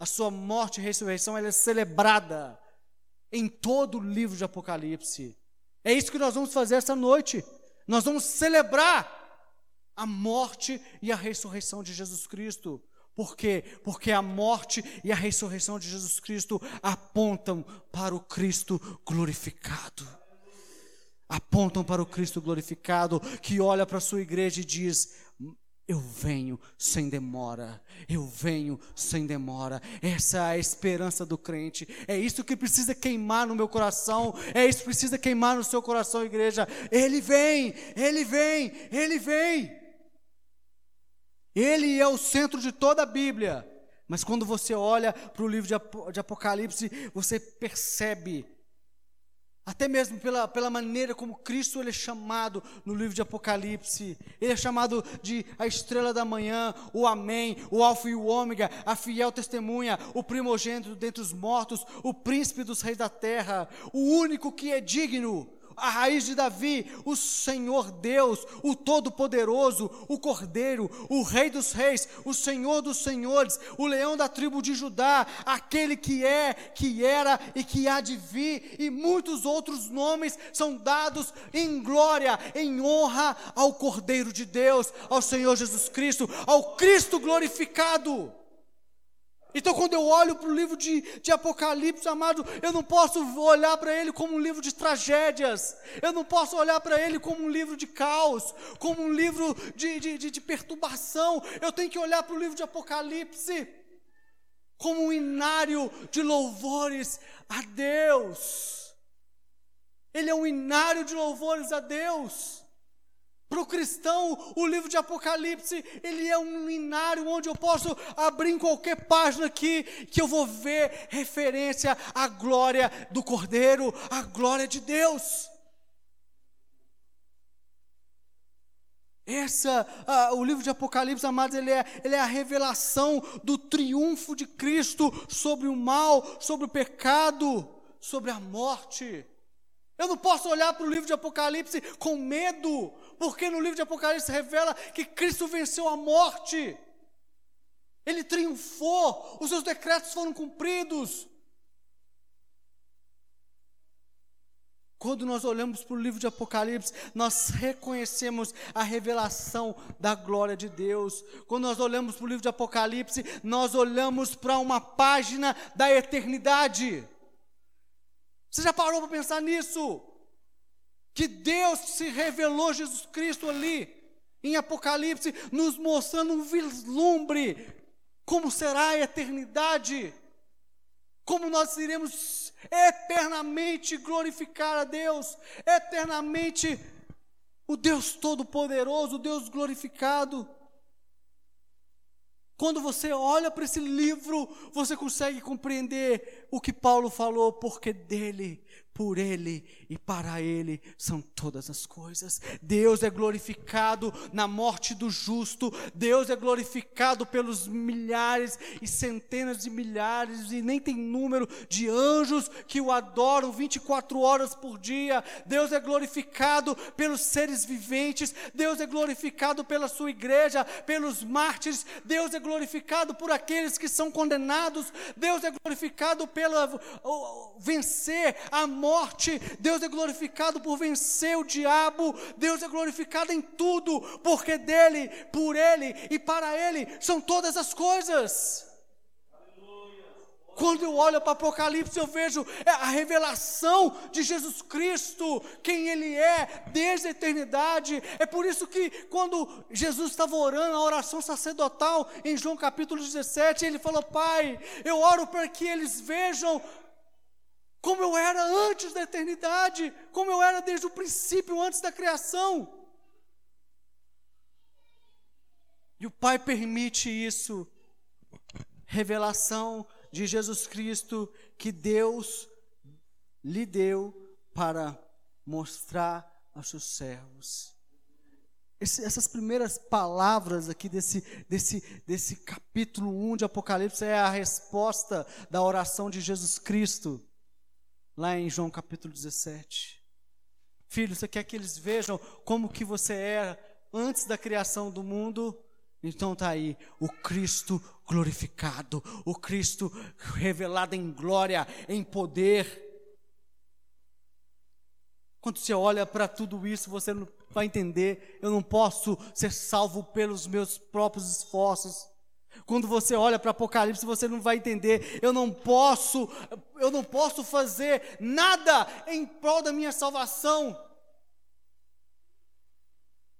a sua morte e ressurreição, ela é celebrada em todo o livro de Apocalipse. É isso que nós vamos fazer essa noite. Nós vamos celebrar a morte e a ressurreição de Jesus Cristo. Por quê? Porque a morte e a ressurreição de Jesus Cristo apontam para o Cristo glorificado. Apontam para o Cristo glorificado, que olha para a sua igreja e diz: eu venho sem demora, eu venho sem demora. Essa é a esperança do crente, é isso que precisa queimar no meu coração, é isso que precisa queimar no seu coração, igreja. Ele vem, ele vem, ele vem. Ele é o centro de toda a Bíblia. Mas quando você olha para o livro de Apocalipse, você percebe, até mesmo pela maneira como Cristo ele é chamado no livro de Apocalipse, ele é chamado de a estrela da manhã, o amém, o alfa e o ômega, a fiel testemunha, o primogênito dentre os mortos, o príncipe dos reis da terra, o único que é digno, a raiz de Davi, o Senhor Deus, o Todo-Poderoso, o Cordeiro, o Rei dos Reis, o Senhor dos Senhores, o Leão da tribo de Judá, aquele que é, que era e que há de vir, e muitos outros nomes são dados em glória, em honra ao Cordeiro de Deus, ao Senhor Jesus Cristo, ao Cristo glorificado. Então quando eu olho para o livro de Apocalipse, amado, eu não posso olhar para ele como um livro de tragédias, eu não posso olhar para ele como um livro de caos, como um livro de perturbação. Eu tenho que olhar para o livro de Apocalipse como um hinário de louvores a Deus. Ele é um hinário de louvores a Deus. Para o cristão, o livro de Apocalipse, ele é um hinário onde eu posso abrir em qualquer página aqui, que eu vou ver referência à glória do Cordeiro, à glória de Deus. O livro de Apocalipse, amados, ele é a revelação do triunfo de Cristo sobre o mal, sobre o pecado, sobre a morte. Eu não posso olhar para o livro de Apocalipse com medo, porque no livro de Apocalipse revela que Cristo venceu a morte. Ele triunfou, os seus decretos foram cumpridos. Quando nós olhamos para o livro de Apocalipse, nós reconhecemos a revelação da glória de Deus. Quando nós olhamos para o livro de Apocalipse, nós olhamos para uma página da eternidade. Você já parou para pensar nisso? Que Deus se revelou Jesus Cristo ali, em Apocalipse, nos mostrando um vislumbre, como será a eternidade, como nós iremos eternamente glorificar a Deus, eternamente o Deus Todo-Poderoso, o Deus glorificado. Quando você olha para esse livro, você consegue compreender o que Paulo falou, porque dele, Por Ele e para Ele são todas as coisas. Deus é glorificado na morte do justo. Deus é glorificado pelos milhares e centenas de milhares, e nem tem número, de anjos que o adoram 24 horas por dia. Deus é glorificado pelos seres viventes. Deus é glorificado pela sua igreja, pelos mártires. Deus é glorificado por aqueles que são condenados. Deus é glorificado pela vencer a morte. Deus é glorificado por vencer o diabo. Deus é glorificado em tudo, porque dele, por ele e para ele são todas as coisas. Aleluia. Quando eu olho para o Apocalipse, eu vejo a revelação de Jesus Cristo, quem ele é desde a eternidade. É por isso que quando Jesus estava orando a oração sacerdotal em João capítulo 17, ele falou: Pai, eu oro para que eles vejam como eu era antes da eternidade, como eu era desde o princípio, antes da criação. E o Pai permite isso, revelação de Jesus Cristo que Deus lhe deu para mostrar aos seus servos. Essas primeiras palavras aqui desse capítulo 1 de Apocalipse é a resposta da oração de Jesus Cristo, lá em João capítulo 17. Filho, você quer que eles vejam como que você era antes da criação do mundo? Então está aí, o Cristo glorificado, o Cristo revelado em glória, em poder. Quando você olha para tudo isso, você não vai entender: eu não posso ser salvo pelos meus próprios esforços. Quando você olha para Apocalipse, você não vai entender: eu não posso fazer nada em prol da minha salvação,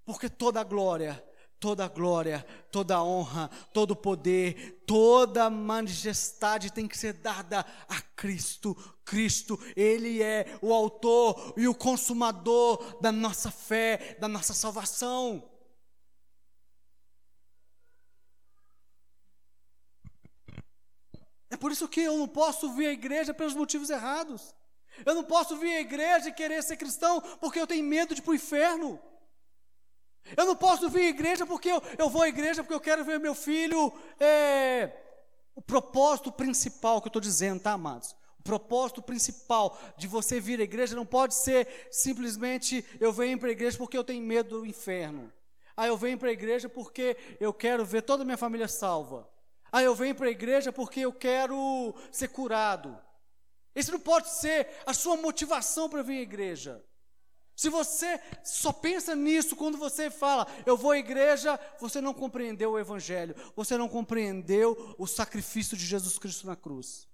porque toda a glória, toda a honra, todo o poder, toda a majestade tem que ser dada a Cristo. Cristo, Ele é o autor e o consumador da nossa fé, da nossa salvação. É por isso que eu não posso vir à igreja pelos motivos errados. Eu não posso vir à igreja e querer ser cristão porque eu tenho medo de ir para o inferno. Eu não posso vir à igreja porque eu vou à igreja porque eu quero ver meu filho. O propósito principal que eu estou dizendo, tá, amados? O propósito principal de você vir à igreja não pode ser simplesmente: eu venho para a igreja porque eu tenho medo do inferno. Eu venho para a igreja porque eu quero ver toda a minha família salva. Eu venho para a igreja porque eu quero ser curado. Esse não pode ser a sua motivação para vir à igreja. Se você só pensa nisso quando você fala: eu vou à igreja, você não compreendeu o evangelho, você não compreendeu o sacrifício de Jesus Cristo na cruz.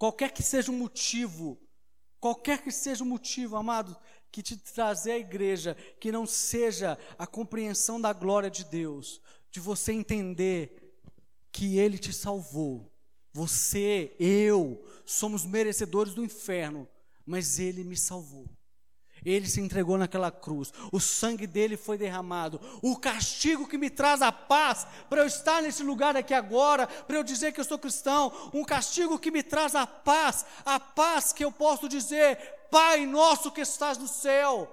Qualquer que seja o motivo, amado, que te trazer à igreja, que não seja a compreensão da glória de Deus, de você entender que Ele te salvou. Você, eu, somos merecedores do inferno, mas Ele me salvou. Ele se entregou naquela cruz, o sangue dele foi derramado, o castigo que me traz a paz, para eu estar nesse lugar aqui agora, para eu dizer que eu sou cristão, um castigo que me traz a paz que eu posso dizer: Pai nosso que estás no céu,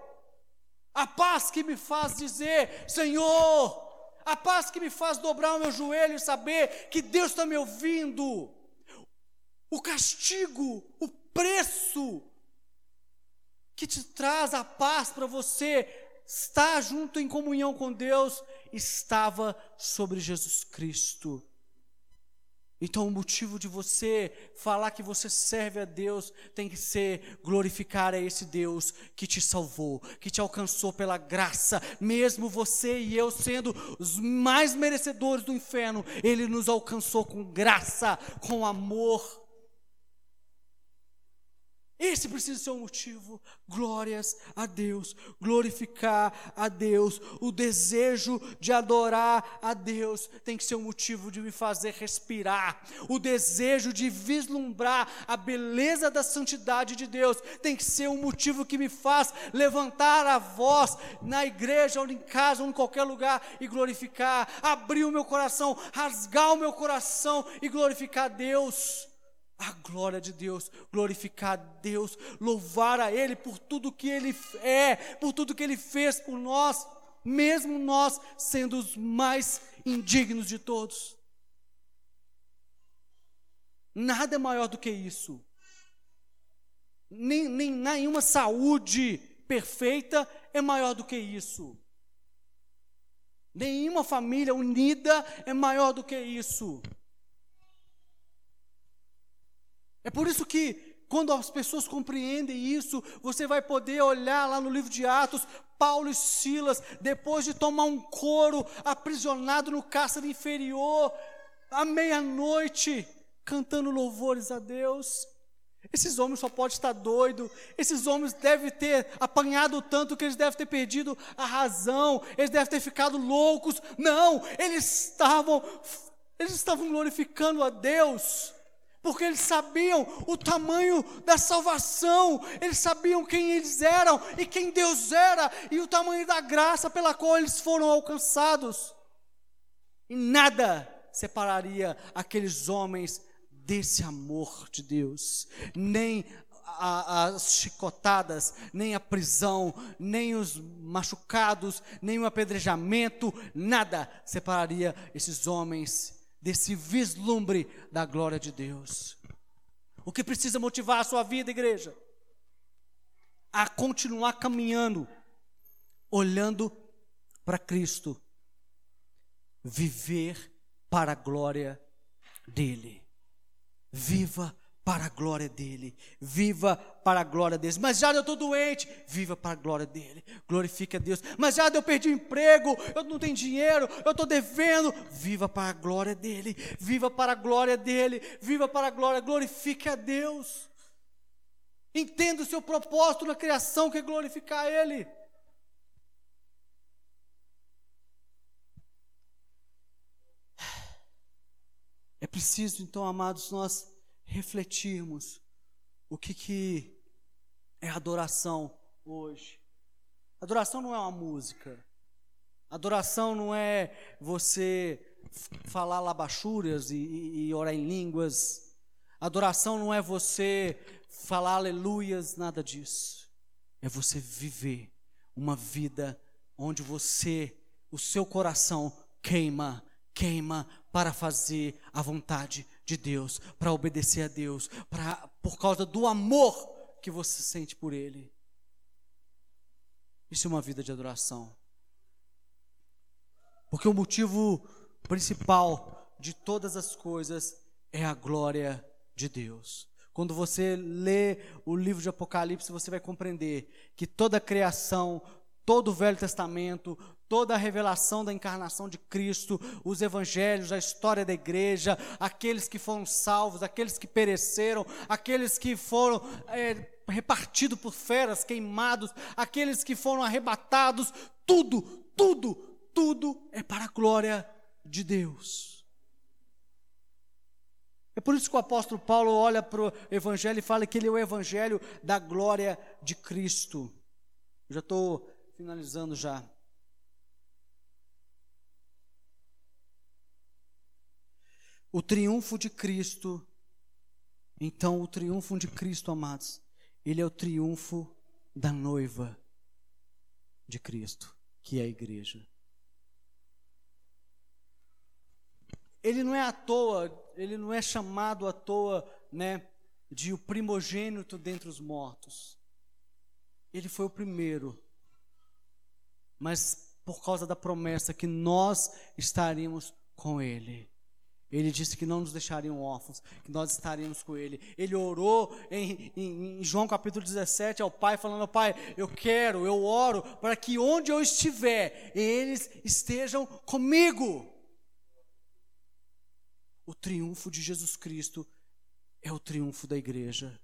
a paz que me faz dizer: Senhor, a paz que me faz dobrar o meu joelho e saber que Deus está me ouvindo. O castigo, o preço que te traz a paz para você estar junto em comunhão com Deus, estava sobre Jesus Cristo. Então o motivo de você falar que você serve a Deus tem que ser glorificar a esse Deus que te salvou, que te alcançou pela graça. Mesmo você e eu sendo os mais merecedores do inferno, Ele nos alcançou com graça, com amor. Esse precisa ser um motivo, glórias a Deus, glorificar a Deus, o desejo de adorar a Deus tem que ser um motivo de me fazer respirar, o desejo de vislumbrar a beleza da santidade de Deus tem que ser um motivo que me faz levantar a voz na igreja, ou em casa, ou em qualquer lugar e glorificar, abrir o meu coração, rasgar o meu coração e glorificar a Deus. A glória de Deus, glorificar a Deus, louvar a Ele por tudo que Ele é, por tudo que Ele fez por nós, mesmo nós sendo os mais indignos de todos. Nada é maior do que isso. Nenhuma saúde perfeita é maior do que isso. Nenhuma família unida é maior do que isso. É por isso que, quando as pessoas compreendem isso, você vai poder olhar lá no livro de Atos, Paulo e Silas, depois de tomar um couro, aprisionado no cárcere inferior, à meia-noite, cantando louvores a Deus. Esses homens só podem estar doidos, esses homens devem ter apanhado tanto que eles devem ter perdido a razão, eles devem ter ficado loucos. Não, eles estavam glorificando a Deus, porque eles sabiam o tamanho da salvação, eles sabiam quem eles eram e quem Deus era, e o tamanho da graça pela qual eles foram alcançados. E nada separaria aqueles homens desse amor de Deus, nem as chicotadas, nem a prisão, nem os machucados, nem o apedrejamento, nada separaria esses homens desse vislumbre da glória de Deus. O que precisa motivar a sua vida, igreja? A continuar caminhando, olhando para Cristo, viver para a glória dEle. Viva para a glória dEle, viva para a glória dEle. Mas já eu estou doente, viva para a glória dEle, glorifique a Deus. Mas já eu perdi o emprego, eu não tenho dinheiro, eu estou devendo, viva para a glória dEle, viva para a glória dEle, viva para a glória, glorifique a Deus. Entenda o seu propósito na criação, que é glorificar Ele. É preciso, então, amados, nós refletirmos o que é adoração hoje. Adoração não é uma música. Adoração não é você falar labachúrias e orar em línguas. Adoração não é você falar aleluias, nada disso. É você viver uma vida onde o seu coração queima para fazer a vontade de Deus, para obedecer a Deus, por causa do amor que você sente por Ele. Isso é uma vida de adoração. Porque o motivo principal de todas as coisas é a glória de Deus. Quando você lê o livro de Apocalipse, você vai compreender que toda a criação, todo o Velho Testamento, toda a revelação da encarnação de Cristo, os evangelhos, a história da igreja, aqueles que foram salvos, aqueles que pereceram, aqueles que foram repartidos por feras, queimados, aqueles que foram arrebatados, tudo é para a glória de Deus. É por isso que o apóstolo Paulo olha para o evangelho e fala que ele é o evangelho da glória de Cristo. Eu já estou finalizando já. O triunfo de Cristo, então o triunfo de Cristo, amados, ele é o triunfo da noiva de Cristo, que é a igreja. Ele não é à toa, ele não é chamado à toa, né, de o primogênito dentre os mortos. Ele foi o primeiro, mas por causa da promessa que nós estaríamos com Ele. Ele disse que não nos deixariam órfãos, que nós estaríamos com Ele. Ele orou em João capítulo 17 ao Pai, falando: Pai, eu oro para que onde eu estiver, eles estejam comigo. O triunfo de Jesus Cristo é o triunfo da igreja.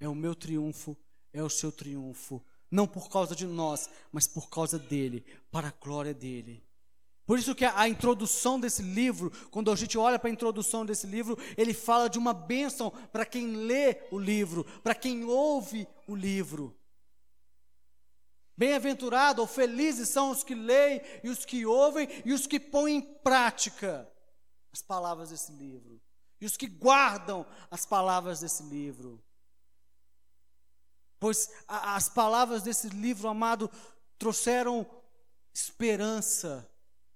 é o meu triunfo, é o seu triunfo, não por causa de nós, mas por causa dele, para a glória dele. Por isso que a introdução desse livro, quando a gente olha para a introdução desse livro, ele fala de uma bênção para quem lê o livro, para quem ouve o livro. Bem-aventurado ou felizes são os que leem e os que ouvem e os que põem em prática as palavras desse livro. E os que guardam as palavras desse livro. Pois as palavras desse livro, amado, trouxeram esperança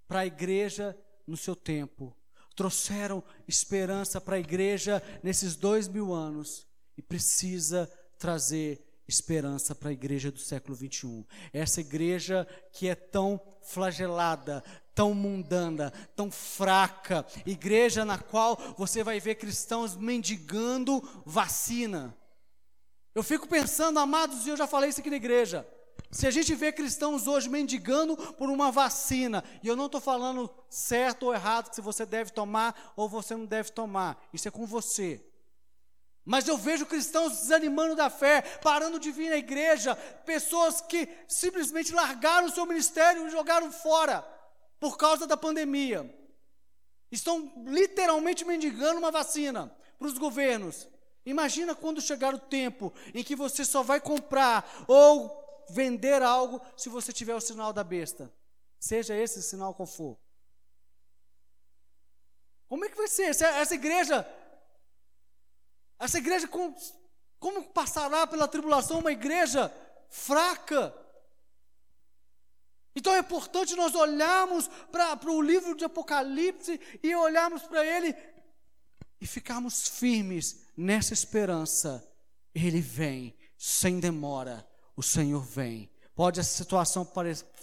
para a igreja no seu tempo, trouxeram esperança para a igreja nesses 2000 anos, e precisa trazer esperança para a igreja do século 21, essa igreja que é tão flagelada, tão mundana, tão fraca, igreja na qual você vai ver cristãos mendigando vacina. Eu fico pensando, amados, e eu já falei isso aqui na igreja, se a gente vê cristãos hoje mendigando por uma vacina, e eu não estou falando certo ou errado, se você deve tomar ou você não deve tomar, isso é com você. Mas eu vejo cristãos desanimando da fé, parando de vir na igreja, pessoas que simplesmente largaram o seu ministério e jogaram fora por causa da pandemia. Estão literalmente mendigando uma vacina para os governos. Imagina quando chegar o tempo em que você só vai comprar ou vender algo se você tiver o sinal da besta, seja esse sinal qual for. Como é que vai ser? Essa igreja como passará pela tribulação uma igreja fraca? Então é importante nós olharmos para o livro de Apocalipse e olharmos para ele e ficarmos firmes nessa esperança. Ele vem sem demora. O Senhor vem. Pode essa situação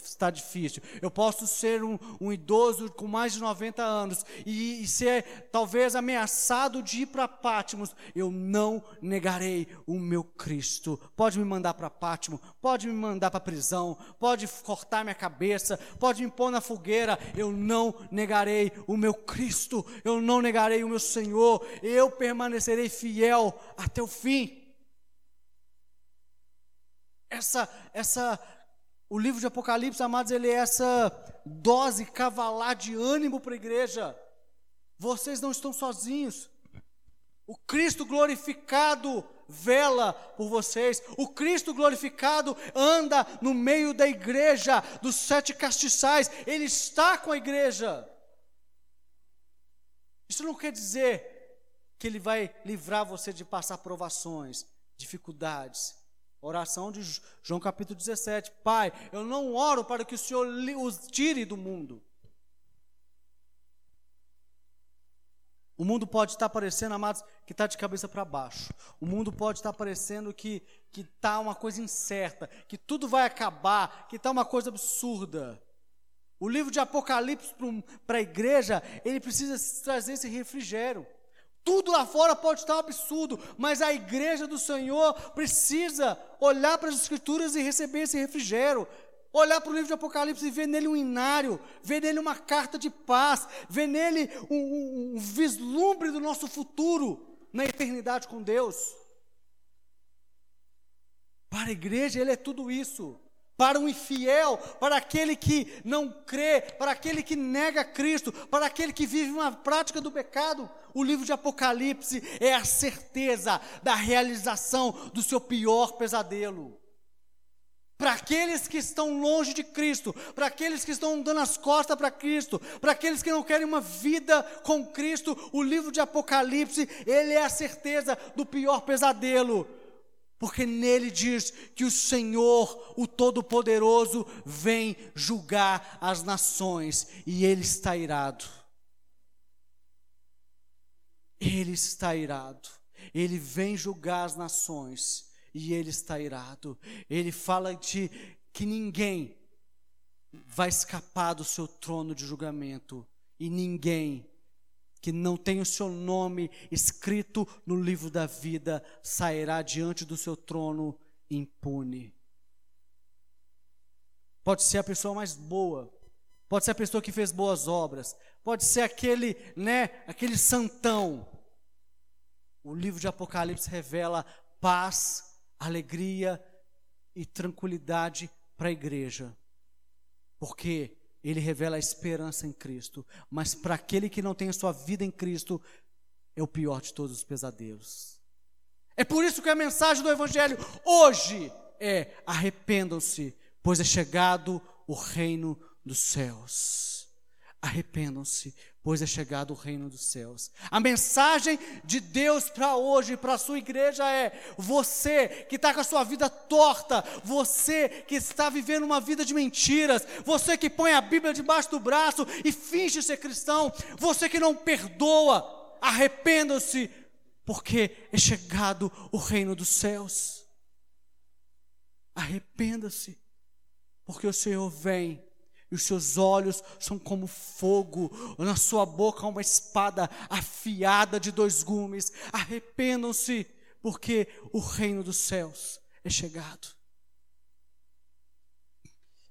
estar difícil. Eu posso ser um idoso com mais de 90 anos e ser talvez ameaçado de ir para Patmos. Eu não negarei o meu Cristo. Pode me mandar para Patmos, pode me mandar para a prisão, pode cortar minha cabeça, pode me pôr na fogueira. Eu não negarei o meu Cristo. Eu não negarei o meu Senhor. Eu permanecerei fiel até o fim. O livro de Apocalipse, amados, ele é essa dose cavalar de ânimo para a igreja. Vocês não estão sozinhos. O Cristo glorificado vela por vocês. O Cristo glorificado anda no meio da igreja, dos 7 castiçais. Ele está com a igreja. Isso não quer dizer que ele vai livrar você de passar provações, dificuldades. Oração de João capítulo 17. Pai, eu não oro para que o Senhor os tire do mundo. O mundo pode estar parecendo, amados, que está de cabeça para baixo. O mundo pode estar parecendo que está uma coisa incerta, que tudo vai acabar, que está uma coisa absurda. O livro de Apocalipse para a igreja, ele precisa trazer esse refrigério. Tudo lá fora pode estar um absurdo, mas a igreja do Senhor precisa olhar para as Escrituras e receber esse refrigério. Olhar para o livro de Apocalipse e ver nele um hinário, ver nele uma carta de paz, ver nele um vislumbre do nosso futuro na eternidade com Deus. Para a igreja ele é tudo isso. Para o infiel, para aquele que não crê, para aquele que nega Cristo, para aquele que vive uma prática do pecado, o livro de Apocalipse é a certeza da realização do seu pior pesadelo. Para aqueles que estão longe de Cristo, para aqueles que estão dando as costas para Cristo, para aqueles que não querem uma vida com Cristo, o livro de Apocalipse, ele é a certeza do pior pesadelo. Porque nele diz que o Senhor, o Todo-Poderoso, vem julgar as nações e ele está irado. Ele está irado. Ele vem julgar as nações e ele está irado. Ele fala de que ninguém vai escapar do seu trono de julgamento e ninguém que não tem o seu nome escrito no livro da vida, sairá diante do seu trono impune. Pode ser a pessoa mais boa, pode ser a pessoa que fez boas obras, pode ser aquele santão. O livro de Apocalipse revela paz, alegria e tranquilidade para a igreja, porque ele revela a esperança em Cristo. Mas para aquele que não tem a sua vida em Cristo, é o pior de todos os pesadelos. É por isso que a mensagem do Evangelho hoje é: arrependam-se, pois é chegado o reino dos céus. Arrependam-se, pois é chegado o reino dos céus. A mensagem de Deus para hoje, para a sua igreja é: você que está com a sua vida torta, você que está vivendo uma vida de mentiras, você que põe a Bíblia debaixo do braço e finge ser cristão, você que não perdoa, arrependam-se, porque é chegado o reino dos céus. Arrependa-se, porque o Senhor vem. E os seus olhos são como fogo, na sua boca uma espada afiada de dois gumes. Arrependam-se, porque o reino dos céus é chegado.